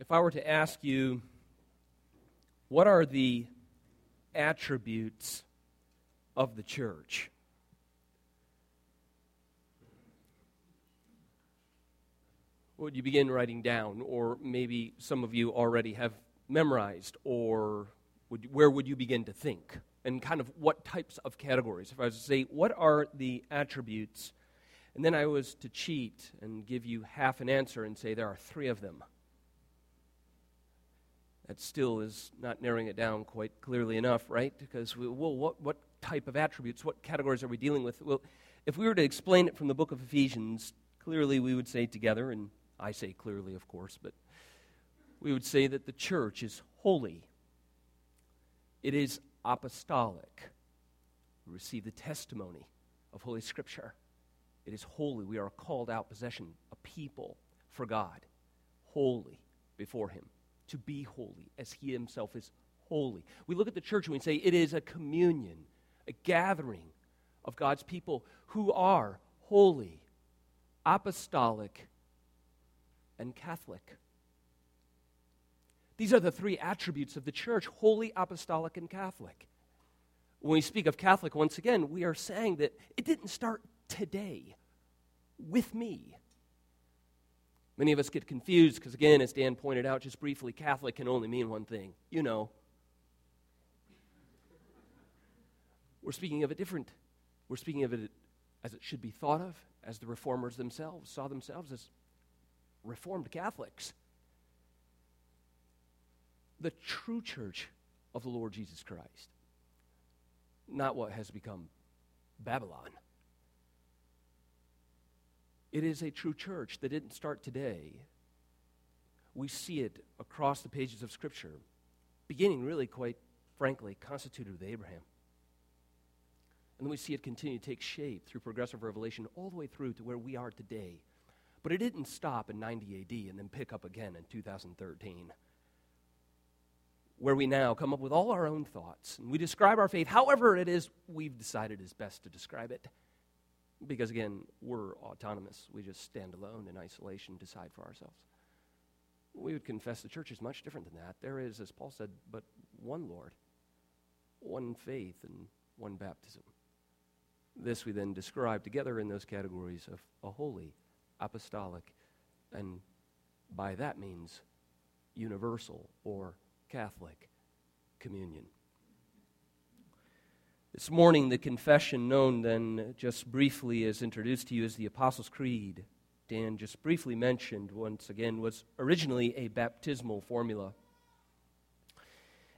If I were to ask you, what are the attributes of the church? What would you begin writing down? Or maybe some of you already have memorized, or where would you begin to think? And kind of what types of categories? If I was to say, what are the attributes? And then I was to cheat and give you half an answer and say there are three of them. That still is not narrowing it down quite clearly enough, right? Because, what type of attributes, what categories are we dealing with? Well, if we were to explain it from the book of Ephesians, clearly we would say together, and I say clearly, of course, but we would say that the church is holy. It is apostolic. We receive the testimony of Holy Scripture. It is holy. We are a called out possession, a people for God, holy before Him, to be holy as He Himself is holy. We look at the church and we say it is a communion, a gathering of God's people who are holy, apostolic, and Catholic. These are the three attributes of the church: holy, apostolic, and Catholic. When we speak of Catholic, once again, we are saying that it didn't start today with me. Many of us get confused because, again, as Dan pointed out just briefly, Catholic can only mean one thing, you know. We're speaking of it different. We're speaking of it as it should be thought of, as the Reformers themselves saw themselves as Reformed Catholics. The true church of the Lord Jesus Christ, not what has become Babylon. It is a true church that didn't start today. We see it across the pages of Scripture, beginning really, quite frankly, constituted with Abraham. And then we see it continue to take shape through progressive revelation all the way through to where we are today. But it didn't stop in 90 AD and then pick up again in 2013. Where we now come up with all our own thoughts, and we describe our faith however it is we've decided is best to describe it. Because, again, we're autonomous. We just stand alone in isolation, decide for ourselves. We would confess the church is much different than that. There is, as Paul said, but one Lord, one faith, and one baptism. This we then describe together in those categories of a holy, apostolic, and by that means universal or Catholic communion. This morning, the confession known then just briefly as introduced to you as the Apostles' Creed, Dan just briefly mentioned once again, was originally a baptismal formula.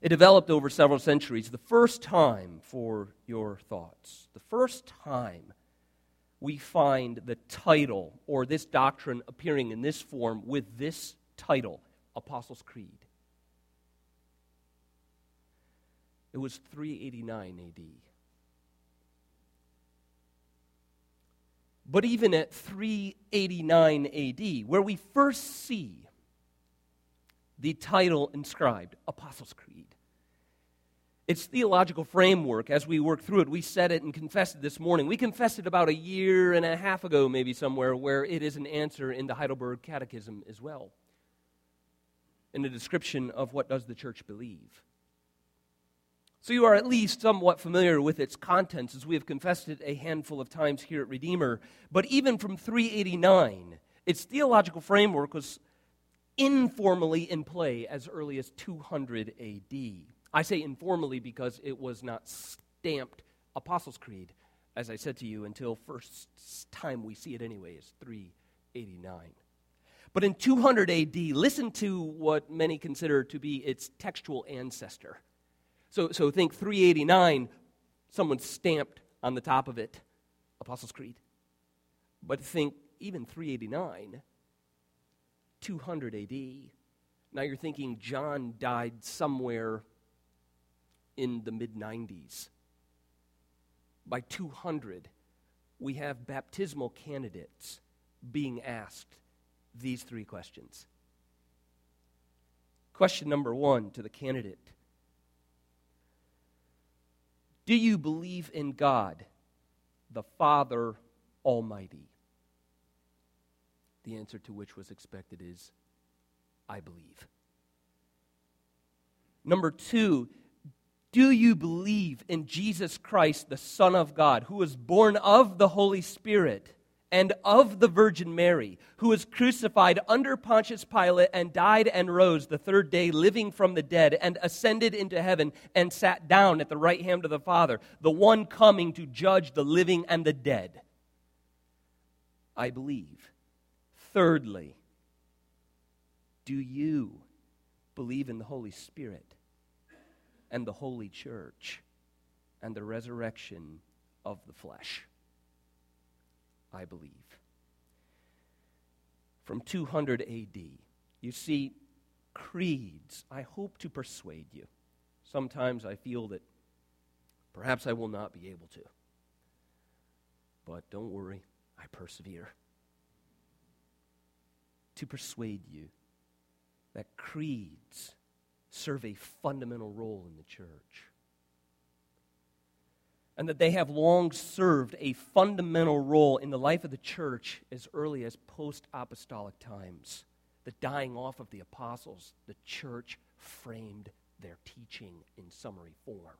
It developed over several centuries. The first time for your thoughts, the first time we find the title or this doctrine appearing in this form with this title, Apostles' Creed. It was 389 AD. But even at 389 AD, where we first see the title inscribed, Apostles' Creed, its theological framework, as we work through it, we said it and confessed it this morning. We confessed it about a year and a half ago, maybe somewhere, where it is an answer in the Heidelberg Catechism as well, in the description of what does the church believe. So you are at least somewhat familiar with its contents, as we have confessed it a handful of times here at Redeemer. But even from 389, its theological framework was informally in play as early as 200 AD. I say informally because it was not stamped Apostles' Creed, as I said to you, until first time we see it anyway is 389. But in 200 AD, listen to what many consider to be its textual ancestor. So think 389, someone stamped on the top of it, Apostles' Creed. But think even 389, 200 AD. Now you're thinking John died somewhere in the mid-90s. By 200, we have baptismal candidates being asked these three questions. Question number one to the candidate: do you believe in God, the Father Almighty? The answer to which was expected is, I believe. Number two, do you believe in Jesus Christ, the Son of God, who was born of the Holy Spirit and of the Virgin Mary, who was crucified under Pontius Pilate and died and rose the third day, living from the dead, and ascended into heaven and sat down at the right hand of the Father, the one coming to judge the living and the dead? I believe. Thirdly, do you believe in the Holy Spirit and the Holy Church and the resurrection of the flesh? I believe. From 200 AD, you see, creeds, I hope to persuade you. Sometimes I feel that perhaps I will not be able to. But don't worry, I persevere. To persuade you that creeds serve a fundamental role in the church, and that they have long served a fundamental role in the life of the church as early as post-apostolic times. The dying off of the apostles, the church framed their teaching in summary form,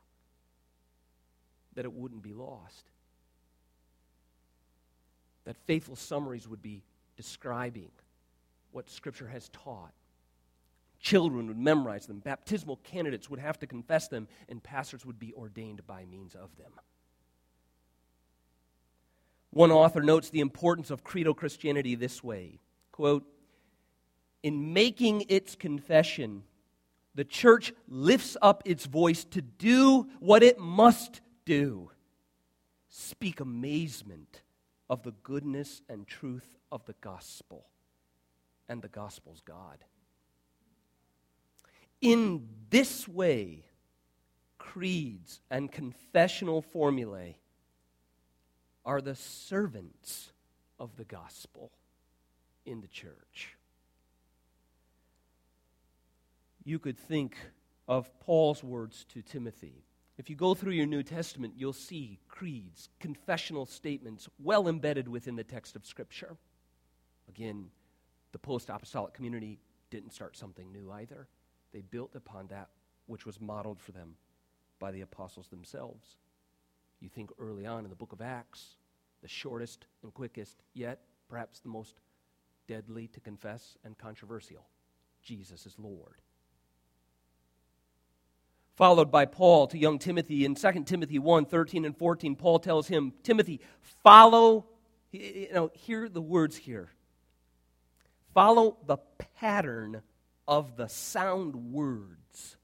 that it wouldn't be lost, that faithful summaries would be describing what Scripture has taught. Children would memorize them, baptismal candidates would have to confess them, and pastors would be ordained by means of them. One author notes the importance of credo Christianity this way, quote, "In making its confession, the church lifts up its voice to do what it must do, speak amazement of the goodness and truth of the gospel and the gospel's God." In this way, creeds and confessional formulae are the servants of the gospel in the church. You could think of Paul's words to Timothy. If you go through your New Testament, you'll see creeds, confessional statements well embedded within the text of Scripture. Again, the post-apostolic community didn't start something new either. They built upon that which was modeled for them by the apostles themselves. You think early on in the book of Acts, the shortest and quickest, yet perhaps the most deadly to confess and controversial, Jesus is Lord. Followed by Paul to young Timothy in 2 Timothy 1, 13 and 14, Paul tells him, Timothy, hear the words here. Follow the pattern of the sound words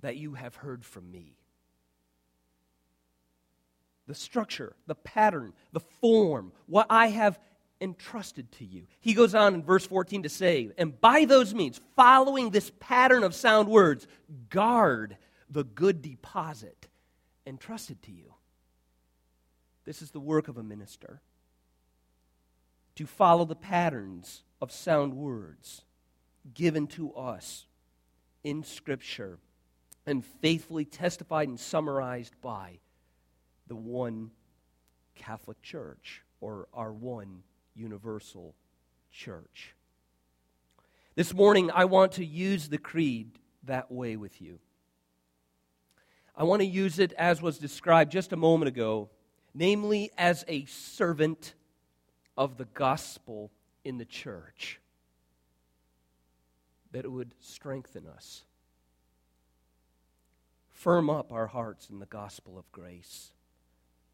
that you have heard from me. The structure, the pattern, the form, what I have entrusted to you. He goes on in verse 14 to say, and by those means, following this pattern of sound words, guard the good deposit entrusted to you. This is the work of a minister, to follow the patterns of sound words given to us in Scripture and faithfully testified and summarized by the one Catholic Church, or our one universal church. This morning, I want to use the creed that way with you. I want to use it as was described just a moment ago, namely as a servant of the gospel in the church, that it would strengthen us, firm up our hearts in the gospel of grace,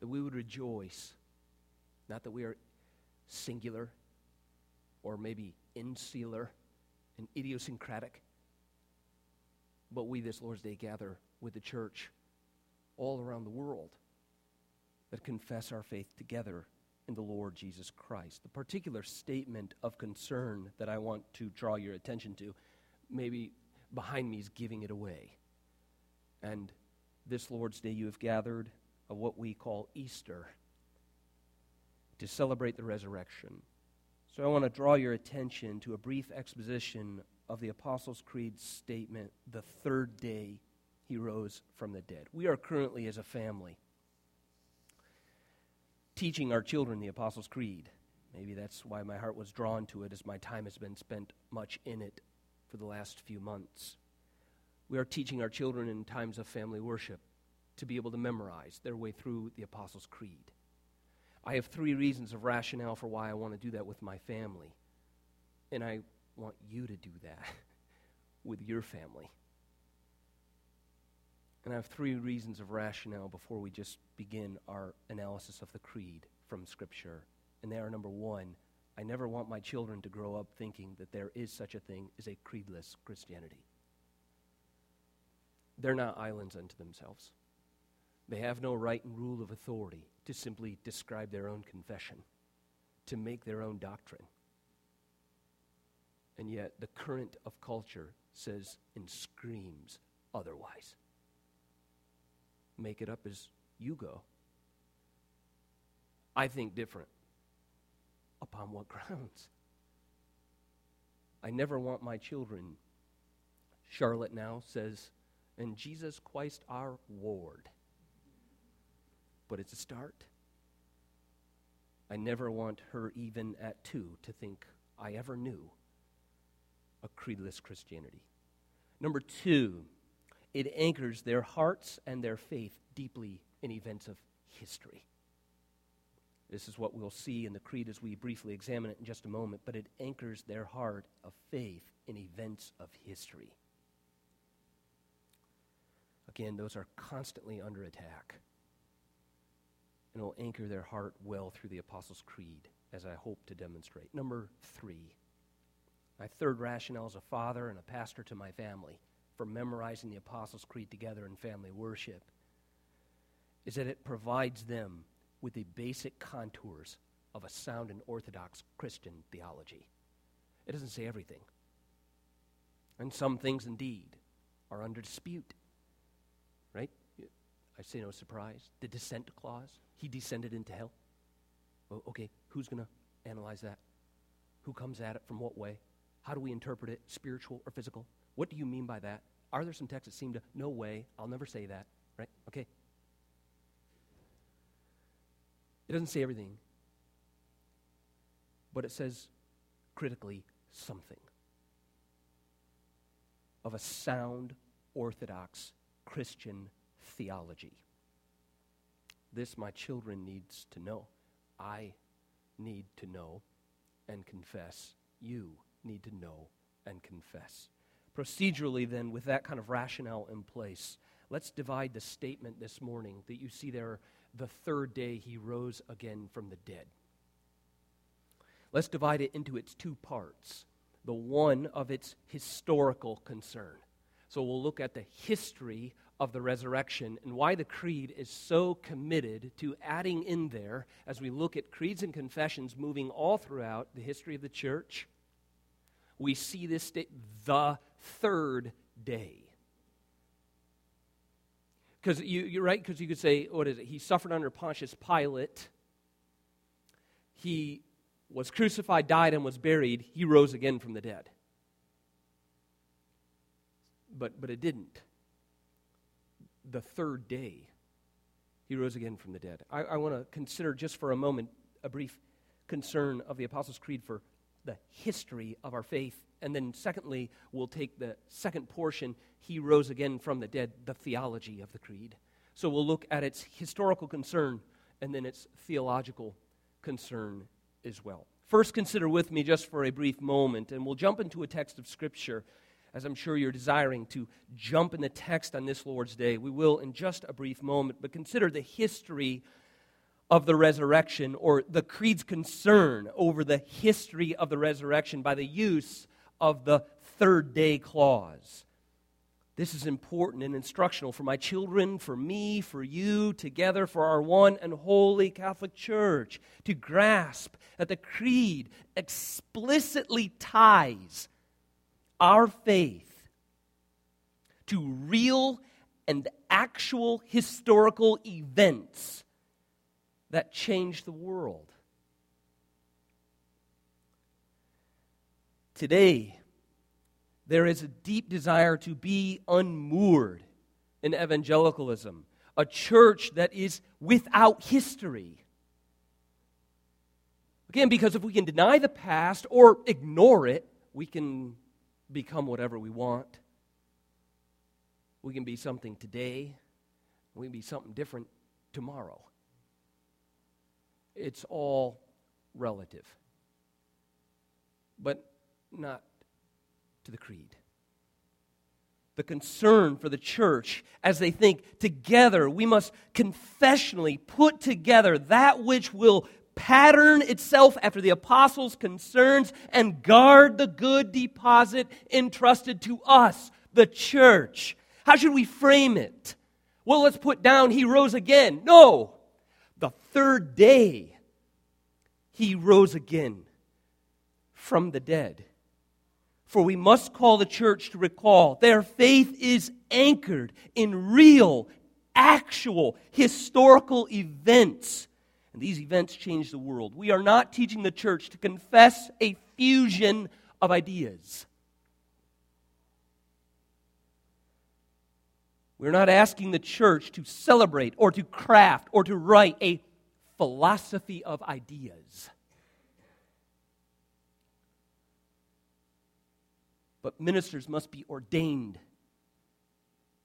that we would rejoice, not that we are singular or maybe insular and idiosyncratic, but we this Lord's Day gather with the church all around the world that confess our faith together in the Lord Jesus Christ. The particular statement of concern that I want to draw your attention to, maybe behind me, is giving it away. And this Lord's Day you have gathered of what we call Easter to celebrate the resurrection. So I want to draw your attention to a brief exposition of the Apostles' Creed statement, the third day he rose from the dead. We are currently as a family teaching our children the Apostles' Creed. Maybe that's why my heart was drawn to it, as my time has been spent much in it for the last few months. We are teaching our children in times of family worship to be able to memorize their way through the Apostles' Creed. I have 3 reasons of rationale for why I want to do that with my family, and I want you to do that with your family. And I have 3 reasons of rationale before we just begin our analysis of the creed from Scripture. And they are, number 1, I never want my children to grow up thinking that there is such a thing as a creedless Christianity. They're not islands unto themselves. They have no right and rule of authority to simply describe their own confession, to make their own doctrine. And yet the current of culture says and screams otherwise. Make it up as you go. I think different. Upon what grounds? I never want my children. Charlotte now says, and Jesus Christ our Lord. But it's a start. I never want her, even at 2, to think I ever knew a creedless Christianity. Number 2, it anchors their hearts and their faith deeply in events of history. This is what we'll see in the creed as we briefly examine it in just a moment, but it anchors their heart of faith in events of history. Again, those are constantly under attack. And it'll anchor their heart well through the Apostles' Creed, as I hope to demonstrate. Number 3, my 3rd rationale as a father and a pastor to my family for memorizing the Apostles' Creed together in family worship is that it provides them with the basic contours of a sound and orthodox Christian theology. It doesn't say everything. And some things indeed are under dispute, right? I say no surprise. The descent clause, he descended into hell. Well, okay, who's going to analyze that? Who comes at it from what way? How do we interpret it, spiritual or physical? What do you mean by that? Are there some texts that seem to, no way, I'll never say that, right? Okay. It doesn't say everything, but it says critically something of a sound, orthodox Christian theology. This my children needs to know. I need to know and confess. You need to know and confess. Procedurally then, with that kind of rationale in place, let's divide the statement this morning that you see there, the 3rd day he rose again from the dead. Let's divide it into its 2 parts. The one of its historical concern. So we'll look at the history of the resurrection and why the creed is so committed to adding in there, as we look at creeds and confessions moving all throughout the history of the church, we see this the 3rd day. Because you're right, because you could say, what is it? He suffered under Pontius Pilate. He was crucified, died, and was buried. He rose again from the dead. But it didn't. The 3rd day, he rose again from the dead. I want to consider just for a moment a brief concern of the Apostles' Creed for the history of our faith. And then secondly, we'll take the second portion, he rose again from the dead, the theology of the creed. So we'll look at its historical concern and then its theological concern as well. First, consider with me just for a brief moment, and we'll jump into a text of Scripture, as I'm sure you're desiring to jump in the text on this Lord's Day. We will in just a brief moment, but consider the history of the resurrection, or the creed's concern over the history of the resurrection by the use of the 3rd day clause. This is important and instructional for my children, for me, for you, together, for our one and holy Catholic Church, to grasp that the creed explicitly ties our faith to real and actual historical events that changed the world. Today, there is a deep desire to be unmoored in evangelicalism, a church that is without history. Again, because if we can deny the past or ignore it, we can become whatever we want. We can be something today. We can be something different tomorrow. It's all relative, but not to the creed. The concern for the church as they think together, we must confessionally put together that which will pattern itself after the apostles' concerns and guard the good deposit entrusted to us, the church. How should we frame it? Well, let's put down he rose again. No, the third day he rose again from the dead. For we must call the church to recall their faith is anchored in real, actual, historical events. And these events change the world. We are not teaching the church to confess a fusion of ideas. We're not asking the church to celebrate or to craft or to write a philosophy of ideas, but ministers must be ordained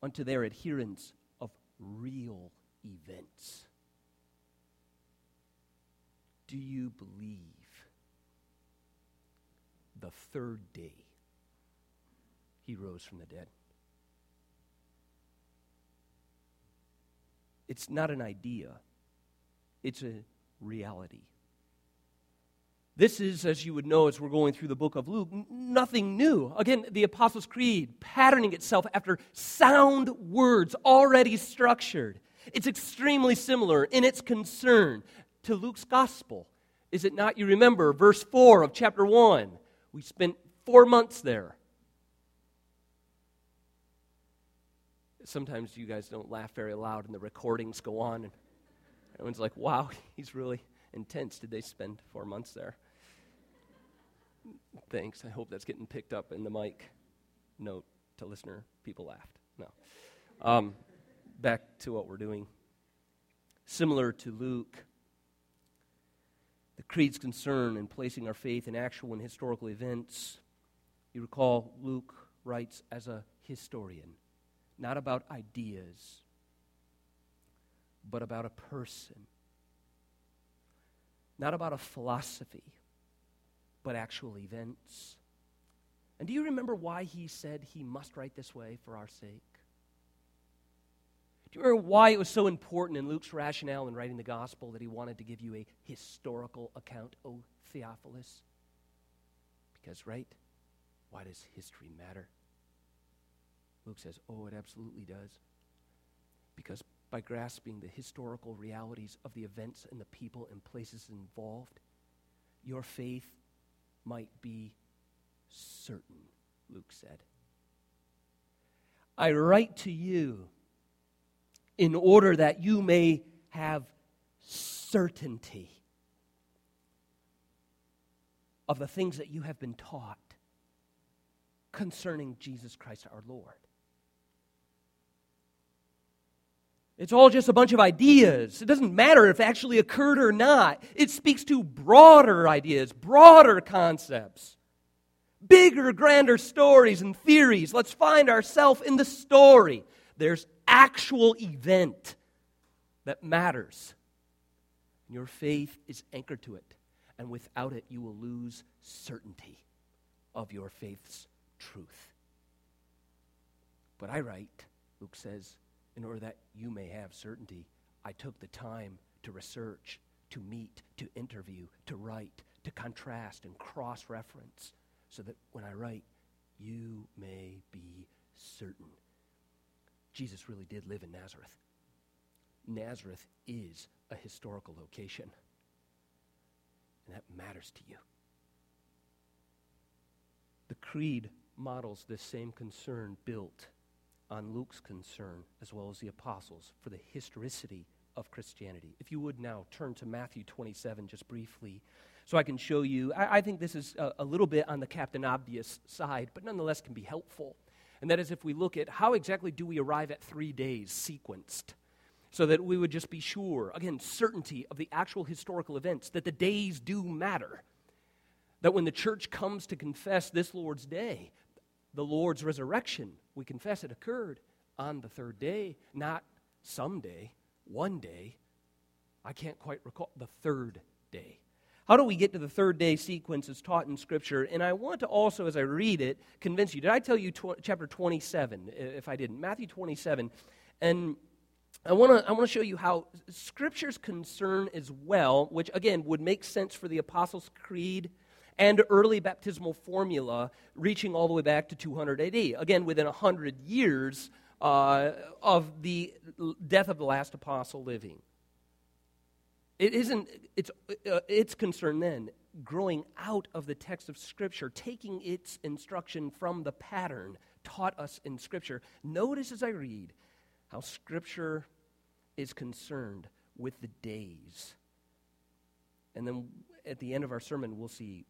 unto their adherents of real events. Do you believe the third day he rose from the dead? It's not an idea. It's a reality. This is, as you would know as we're going through the book of Luke, nothing new. Again, the Apostles' Creed patterning itself after sound words already structured. It's extremely similar in its concern to Luke's gospel. Is it not? You remember verse 4 of chapter 1. We spent 4 months there. Sometimes you guys don't laugh very loud and the recordings go on. And everyone's like, wow, he's really intense. Did they spend 4 months there? Thanks. I hope that's getting picked up in the mic. Note to listener, people laughed. No. Back to what we're doing. Similar to Luke, the creed's concern in placing our faith in actual and historical events. You recall Luke writes as a historian, not about ideas, but about a person. Not about a philosophy, but actual events. And do you remember why he said he must write this way for our sake? Do you remember why it was so important in Luke's rationale in writing the gospel that he wanted to give you a historical account, O Theophilus? Because, right, why does history matter? Luke says, oh, it absolutely does. Because by grasping the historical realities of the events and the people and places involved, your faith might be certain, Luke said. I write to you in order that you may have certainty of the things that you have been taught concerning Jesus Christ our Lord. It's all just a bunch of ideas. It doesn't matter if it actually occurred or not. It speaks to broader ideas, broader concepts, bigger, grander stories and theories. Let's find ourselves in the story. There's actual event that matters. Your faith is anchored to it, and without it, you will lose certainty of your faith's truth. But I write, Luke says, in order that you may have certainty. I took the time to research, to meet, to interview, to write, to contrast and cross-reference, so that when I write, you may be certain. Jesus really did live in Nazareth. Nazareth is a historical location, and that matters to you. The Creed models this same concern built on Luke's concern, as well as the apostles, for the historicity of Christianity. If you would now turn to Matthew 27 just briefly, so I can show you. I think this is a little bit on the Captain Obvious side, but nonetheless can be helpful. And that is, if we look at how exactly do we arrive at 3 days sequenced, so that we would just be sure, again, certainty of the actual historical events, that the days do matter. That when the church comes to confess this Lord's Day, the Lord's resurrection, we confess it occurred on the third day, not someday, one day. I can't quite recall, the third day. How do we get to the third day sequence as taught in Scripture? And I want to also, as I read it, convince you. Did I tell you chapter 27, if I didn't? Matthew 27. And I want to show you how Scripture's concern as well, which again would make sense for the Apostles' Creed and early baptismal formula, reaching all the way back to 200 AD. Again, within 100 years of the death of the last apostle living. It isn't, its concern then, growing out of the text of Scripture, taking its instruction from the pattern taught us in Scripture. Notice as I read how Scripture is concerned with the days. And then at the end of our sermon, we'll see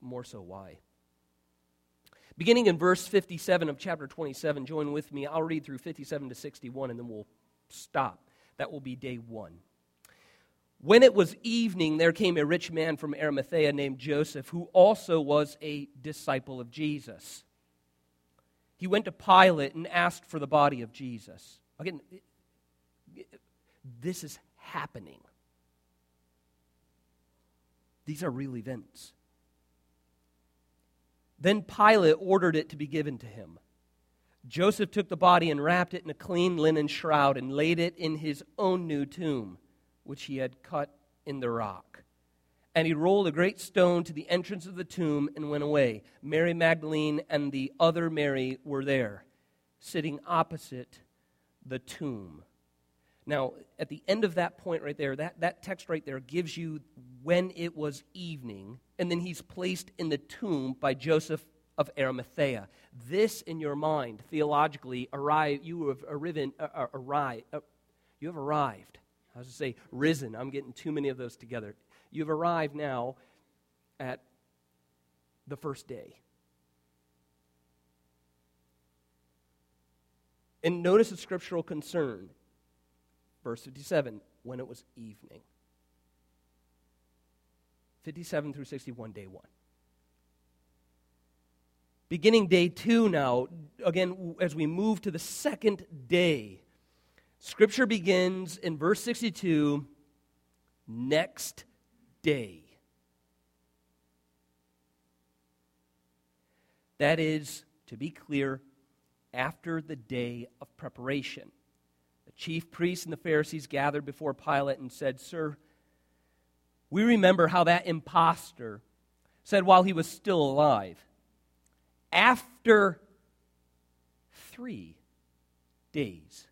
more so why. Beginning in verse 57 of chapter 27, join with me. I'll read through 57 to 61, and then we'll stop. That will be day one. When it was evening, there came a rich man from Arimathea named Joseph, who also was a disciple of Jesus. He went to Pilate and asked for the body of Jesus. Again, this is happening. These are real events. Then Pilate ordered it to be given to him. Joseph took the body and wrapped it in a clean linen shroud and laid it in his own new tomb, which he had cut in the rock. And he rolled a great stone to the entrance of the tomb and went away. Mary Magdalene and the other Mary were there, sitting opposite the tomb. Now, at the end of that point right there, that text right there gives you when it was evening, and then he's placed in the tomb by Joseph of Arimathea. This, in your mind, theologically, you have arrived. I was to say risen. I'm getting too many of those together. You've arrived now at the first day. And notice the scriptural concern. Verse 57, when it was evening. 57 through 61, day one. Beginning day two now, again, as we move to the second day, Scripture begins in verse 62, next day. That is, to be clear, after the day of preparation. The chief priests and the Pharisees gathered before Pilate and said, "Sir, we remember how that impostor said while he was still alive, 'After 3 days,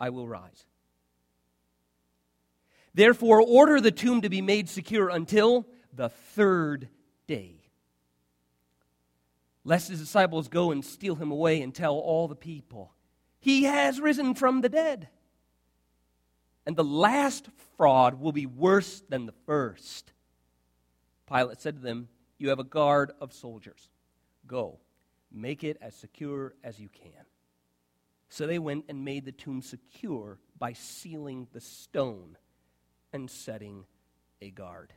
I will rise.' Therefore, order the tomb to be made secure until the third day, lest his disciples go and steal him away and tell all the people, 'He has risen from the dead.' And the last fraud will be worse than the first." Pilate said to them, "You have a guard of soldiers. Go, make it as secure as you can." So they went and made the tomb secure by sealing the stone and setting a guard.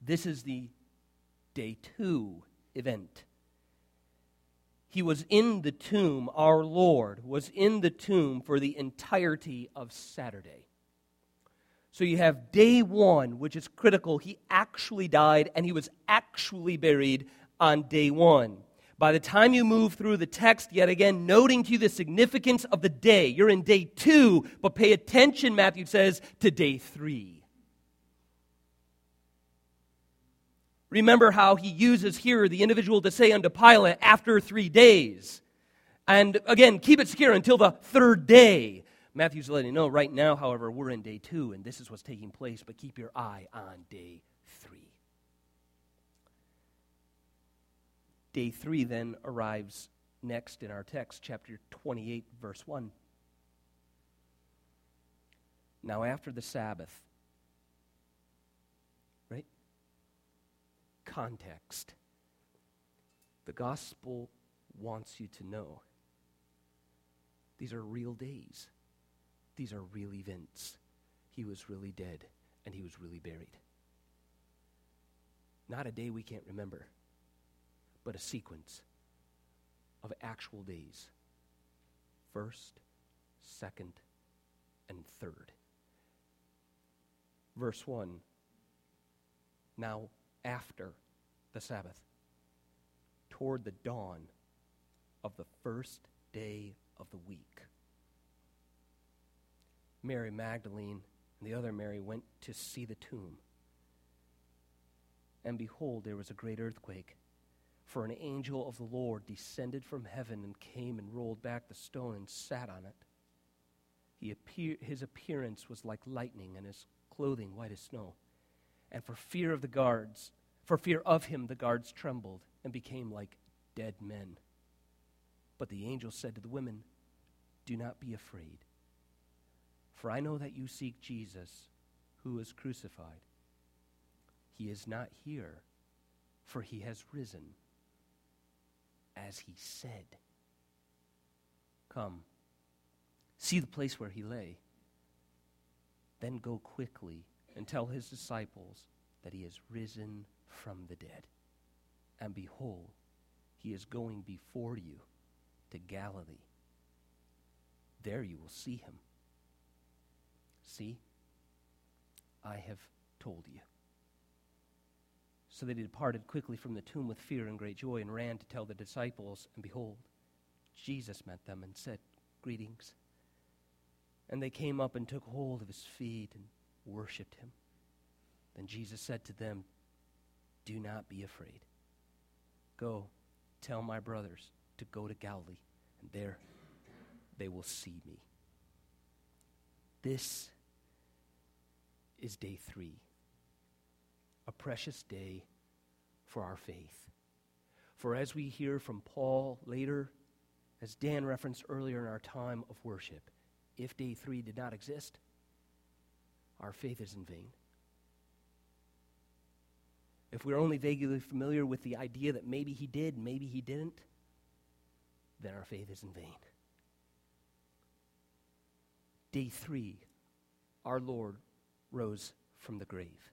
This is the day two event. He was in the tomb, our Lord was in the tomb for the entirety of Saturday. So you have day one, which is critical. He actually died and he was actually buried on day one. By the time you move through the text, yet again, noting to you the significance of the day. You're in day two, but pay attention, Matthew says, to day three. Remember how he uses here the individual to say unto Pilate, "After 3 days." And again, keep it secure until the third day. Matthew's letting you know right now, however, we're in day two, and this is what's taking place, but keep your eye on day three. Day three then arrives next in our text, chapter 28, verse 1. Now after the Sabbath, right? Context. The gospel wants you to know these are real days. These are real events. He was really dead, and he was really buried. Not a day we can't remember, but a sequence of actual days. First, second, and third. Verse 1, now after the Sabbath, toward the dawn of the first day of the week. Mary Magdalene and the other Mary went to see the tomb. And behold, there was a great earthquake, for an angel of the Lord descended from heaven and came and rolled back the stone and sat on it. His appearance was like lightning and his clothing white as snow. And for fear of him, the guards trembled and became like dead men. But the angel said to the women, "Do not be afraid, for I know that you seek Jesus, who was crucified. He is not here, for he has risen, as he said. Come, see the place where he lay. Then go quickly and tell his disciples that he is risen from the dead. And behold, he is going before you to Galilee. There you will see him. See, I have told you." So they departed quickly from the tomb with fear and great joy and ran to tell the disciples. And behold, Jesus met them and said, "Greetings." And they came up and took hold of his feet and worshipped him. Then Jesus said to them, "Do not be afraid. Go, tell my brothers to go to Galilee, and there they will see me." This is day 3. A precious day for our faith. For as we hear from Paul later, as Dan referenced earlier in our time of worship, if day 3 did not exist, our faith is in vain. If we're only vaguely familiar with the idea that maybe he did, maybe he didn't, then our faith is in vain. Day 3, our Lord rose from the grave.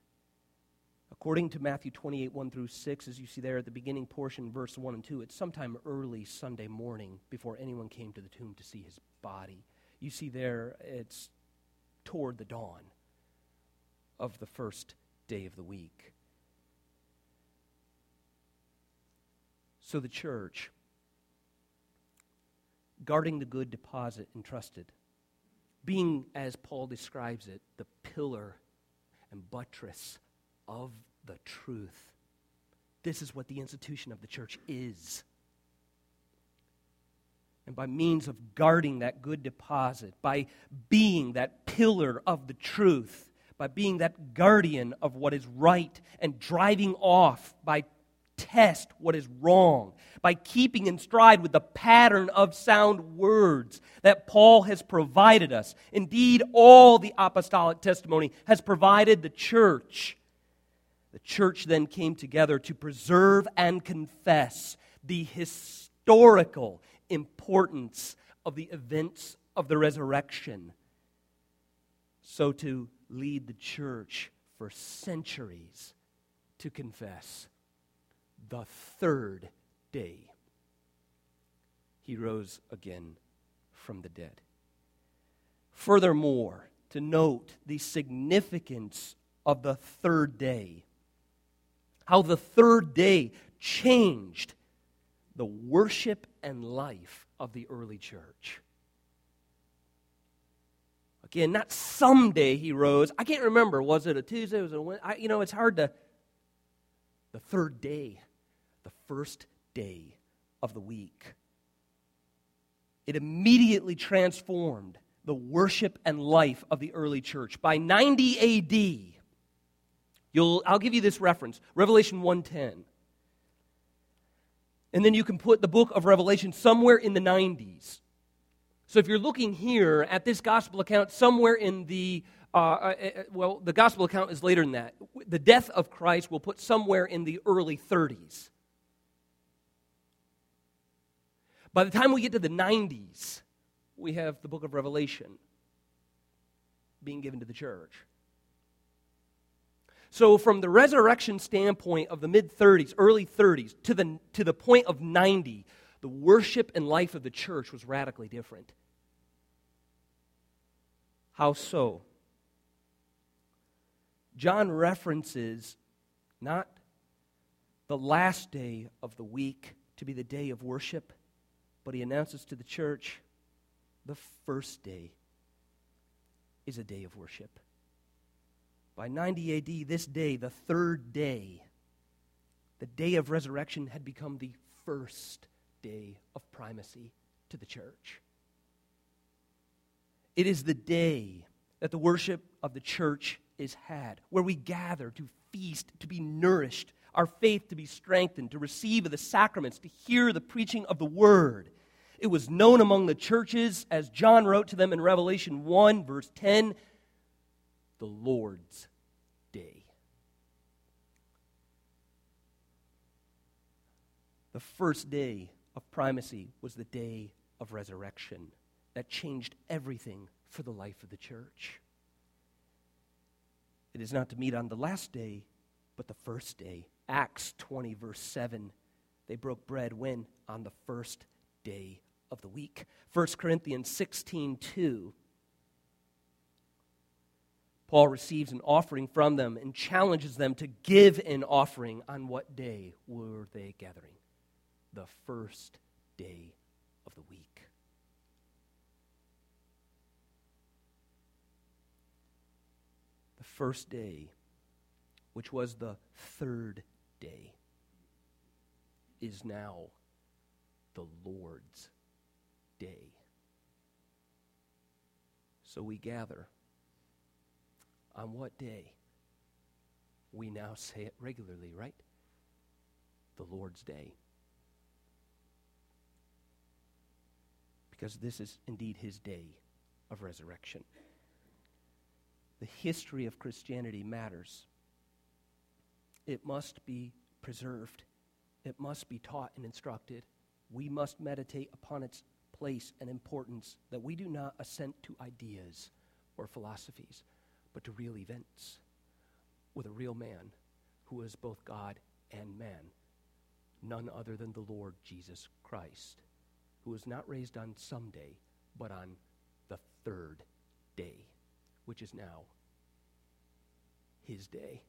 According to Matthew 28:1-6, as you see there at the beginning portion, verse 1 and 2, it's sometime early Sunday morning before anyone came to the tomb to see his body. You see there, it's toward the dawn of the first day of the week. So the church, guarding the good deposit entrusted, being, as Paul describes it, the pillar and buttress of the truth. This is what the institution of the church is. And by means of guarding that good deposit, by being that pillar of the truth, by being that guardian of what is right and driving off by test what is wrong, by keeping in stride with the pattern of sound words that Paul has provided us. Indeed, all the apostolic testimony has provided the church. The church then came together to preserve and confess the historical importance of the events of the resurrection, so to lead the church for centuries to confess the third day. He rose again from the dead. Furthermore, to note the significance of the third day, how the third day changed the worship and life of the early church. Again, not someday he rose. I can't remember. Was it a Tuesday? Was it a Wednesday? It's hard to... The third day, the first day of the week. It immediately transformed the worship and life of the early church. By 90 A.D., I'll give you this reference, Revelation 1:10. And then you can put the book of Revelation somewhere in the 90s. So if you're looking here at this gospel account, somewhere in the gospel account is later than that. The death of Christ we'll put somewhere in the early 30s. By the time we get to the 90s, we have the book of Revelation being given to the church. So from the resurrection standpoint of the mid-30s, early 30s, to the point of 90, the worship and life of the church was radically different. How so? John references not the last day of the week to be the day of worship, but he announces to the church the first day is a day of worship. By 90 AD, this day, the third day, the day of resurrection had become the first day of primacy to the church. It is the day that the worship of the church is had, where we gather to feast, to be nourished, our faith to be strengthened, to receive of the sacraments, to hear the preaching of the word. It was known among the churches, as John wrote to them in Revelation 1, verse 10, the Lord's Day. The first day of primacy was the day of resurrection that changed everything for the life of the church. It is not to meet on the last day, but the first day. Acts 20, verse 7, they broke bread when? On the first day of the week. 1 Corinthians 16, 2, Paul receives an offering from them and challenges them to give an offering. On what day were they gathering? The first day of the week. The first day, which was the third day, is now the Lord's Day. So we gather. On what day? We now say it regularly, right? The Lord's Day. Because this is indeed his day of resurrection. The history of Christianity matters. It must be preserved. It must be taught and instructed. We must meditate upon its place and importance, that we do not assent to ideas or philosophies, but to real events with a real man who is both God and man, none other than the Lord Jesus Christ, who was not raised on some day, but on the third day, which is now his day,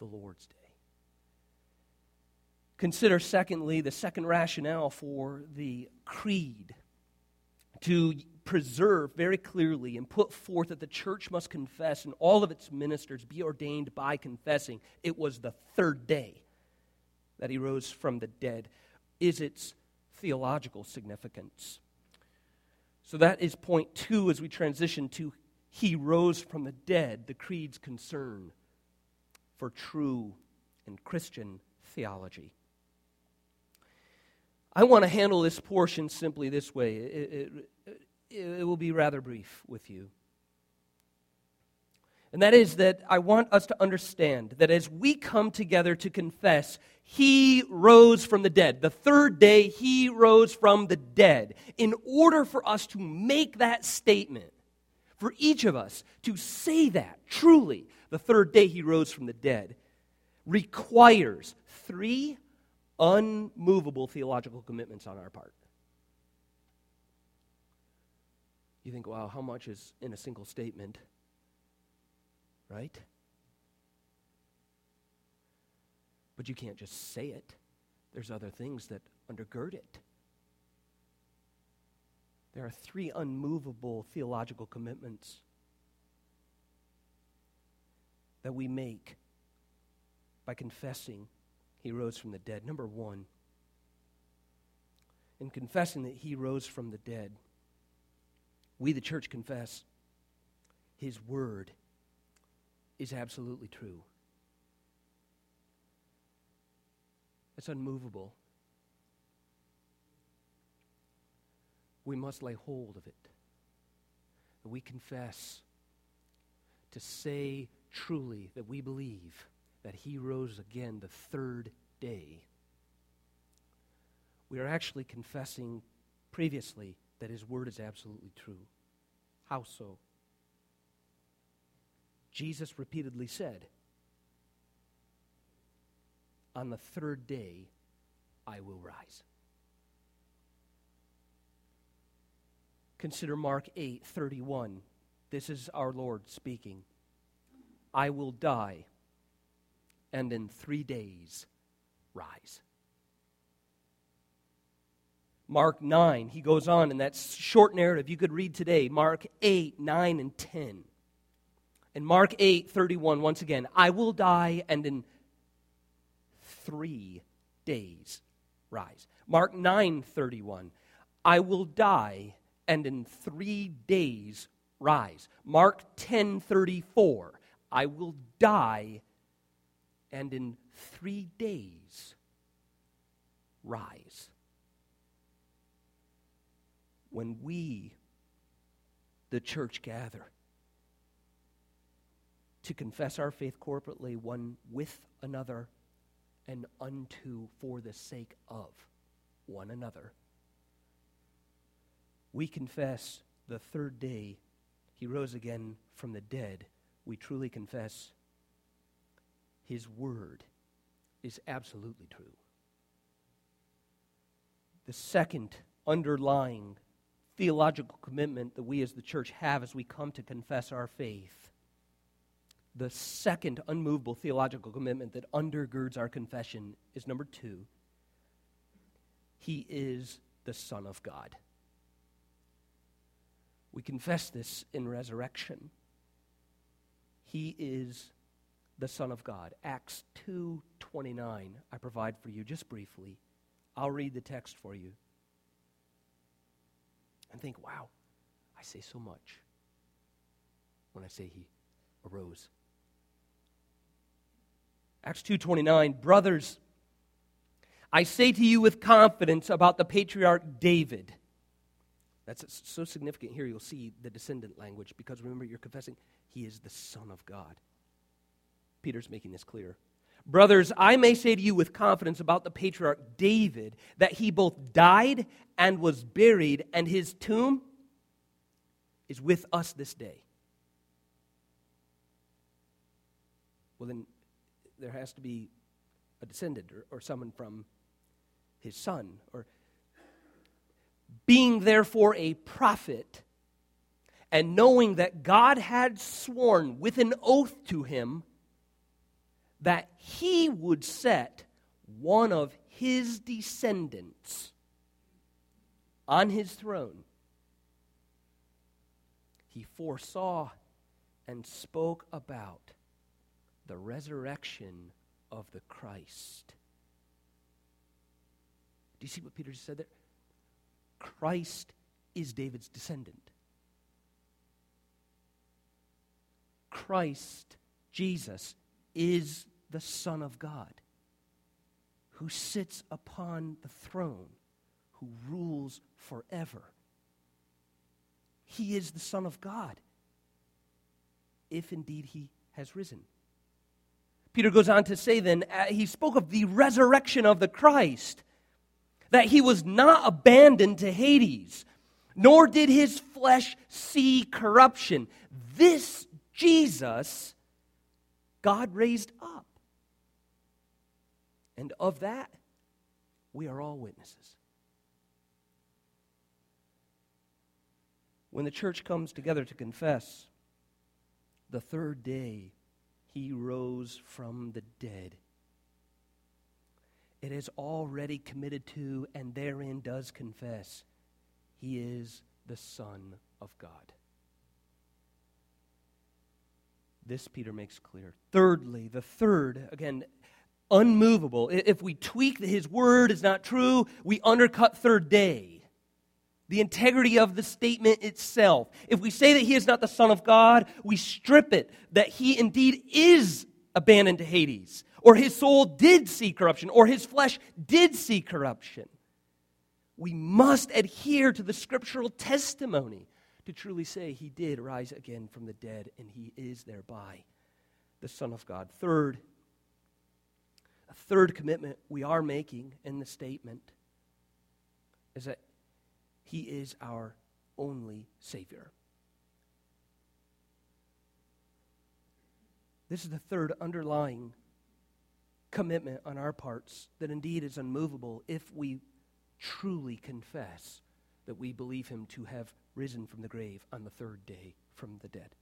the Lord's Day. Consider, secondly, the second rationale for the creed, to preserve very clearly and put forth that the church must confess and all of its ministers be ordained by confessing it was the third day that he rose from the dead, is its theological significance. So that is point two as we transition to he rose from the dead, the creed's concern for true and Christian theology. I want to handle this portion simply this way. It will be rather brief with you. And that is that I want us to understand that as we come together to confess, he rose from the dead. The third day, he rose from the dead. In order for us to make that statement, for each of us to say that truly, the third day he rose from the dead, requires three unmovable theological commitments on our part. You think, wow, how much is in a single statement, right? But you can't just say it. There's other things that undergird it. There are three unmovable theological commitments that we make by confessing he rose from the dead. Number one, in confessing that he rose from the dead, we, the church, confess his word is absolutely true. It's unmovable. We must lay hold of it. We confess to say truly that we believe that he rose again the third day. We are actually confessing previously that his word is absolutely true. How so? Jesus repeatedly said, on the third day, I will rise. Consider Mark 8:31. This is our Lord speaking. I will die, and in 3 days rise. Mark 9, he goes on in that short narrative you could read today, Mark 8, 9, and 10. And Mark 8, 31, once again, I will die, and in 3 days rise. Mark 9, 31, I will die, and in 3 days rise. Mark 10, 34, I will die, and in 3 days rise. When we, the church, gather to confess our faith corporately one with another and unto for the sake of one another, we confess the third day he rose again from the dead. We truly confess his word is absolutely true. The second underlying theological commitment that we as the church have as we come to confess our faith, the second unmovable theological commitment that undergirds our confession is number 2, he is the Son of God. We confess this in resurrection. He is the Son of God. Acts 2:29, I provide for you just briefly. I'll read the text for you. And think, wow, I say so much when I say he arose. Acts 2:29, brothers, I say to you with confidence about the patriarch David. That's so significant here, you'll see the descendant language, because remember, you're confessing he is the Son of God. Peter's making this clear. Brothers, I may say to you with confidence about the patriarch David that he both died and was buried, and his tomb is with us this day. Well, then there has to be a descendant or someone from his son. Or being therefore a prophet and knowing that God had sworn with an oath to him that he would set one of his descendants on his throne, he foresaw and spoke about the resurrection of the Christ. Do you see what Peter just said there? Christ is David's descendant. Christ, Jesus, is the Son of God, who sits upon the throne, who rules forever. He is the Son of God, if indeed he has risen. Peter goes on to say then, he spoke of the resurrection of the Christ, that he was not abandoned to Hades, nor did his flesh see corruption. This Jesus God raised up. And of that, we are all witnesses. When the church comes together to confess, the third day he rose from the dead, it is already committed to and therein does confess, he is the Son of God. This Peter makes clear. Thirdly, the third, again, unmovable. If we tweak that his word is not true, we undercut third day. The integrity of the statement itself. If we say that he is not the Son of God, we strip it that he indeed is abandoned to Hades, or his soul did see corruption, or his flesh did see corruption. We must adhere to the scriptural testimony to truly say he did rise again from the dead, and he is thereby the Son of God. Third, a third commitment we are making in the statement is that he is our only Savior. This is the third underlying commitment on our parts that indeed is unmovable if we truly confess that we believe him to have risen from the grave on the third day from the dead.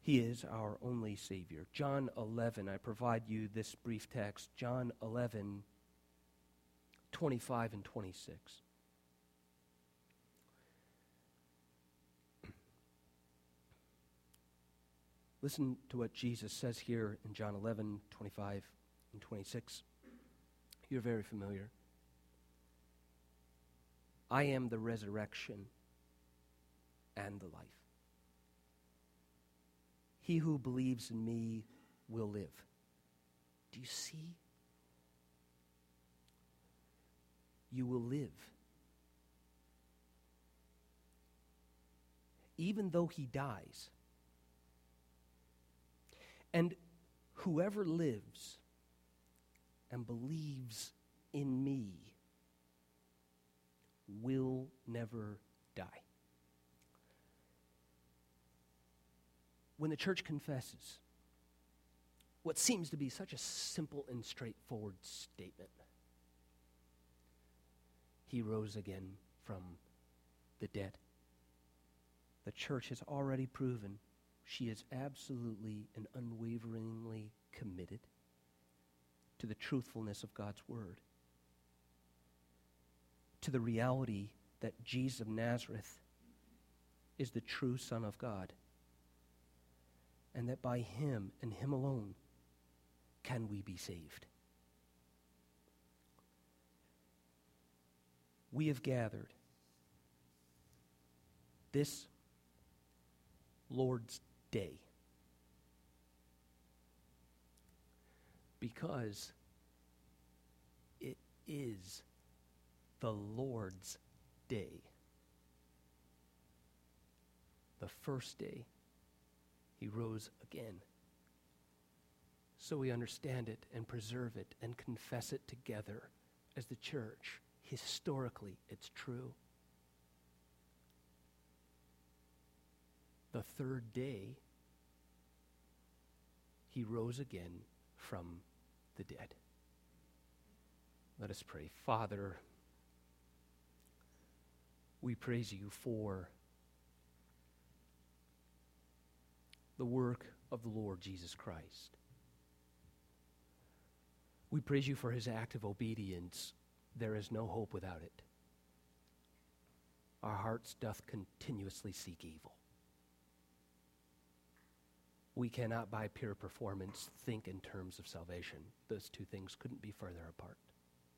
He is our only Savior. John 11, I provide you this brief text, John 11, 25 and 26. Listen to what Jesus says here in John 11, 25 and 26. You're very familiar. I am the resurrection and the life. He who believes in me will live. Do you see? You will live. Even though he dies. And whoever lives and believes in me will never die. When the church confesses what seems to be such a simple and straightforward statement, he rose again from the dead. The church has already proven she is absolutely and unwaveringly committed to the truthfulness of God's word, to the reality that Jesus of Nazareth is the true Son of God, and that by him and him alone can we be saved. We have gathered this Lord's Day because it is the Lord's Day, the first day he rose again. So we understand it and preserve it and confess it together as the church. Historically, it's true. The third day, he rose again from the dead. Let us pray. Father, we praise you for the work of the Lord Jesus Christ. We praise you for his act of obedience. There is no hope without it. Our hearts doth continuously seek evil. We cannot by pure performance think in terms of salvation. Those two things couldn't be further apart.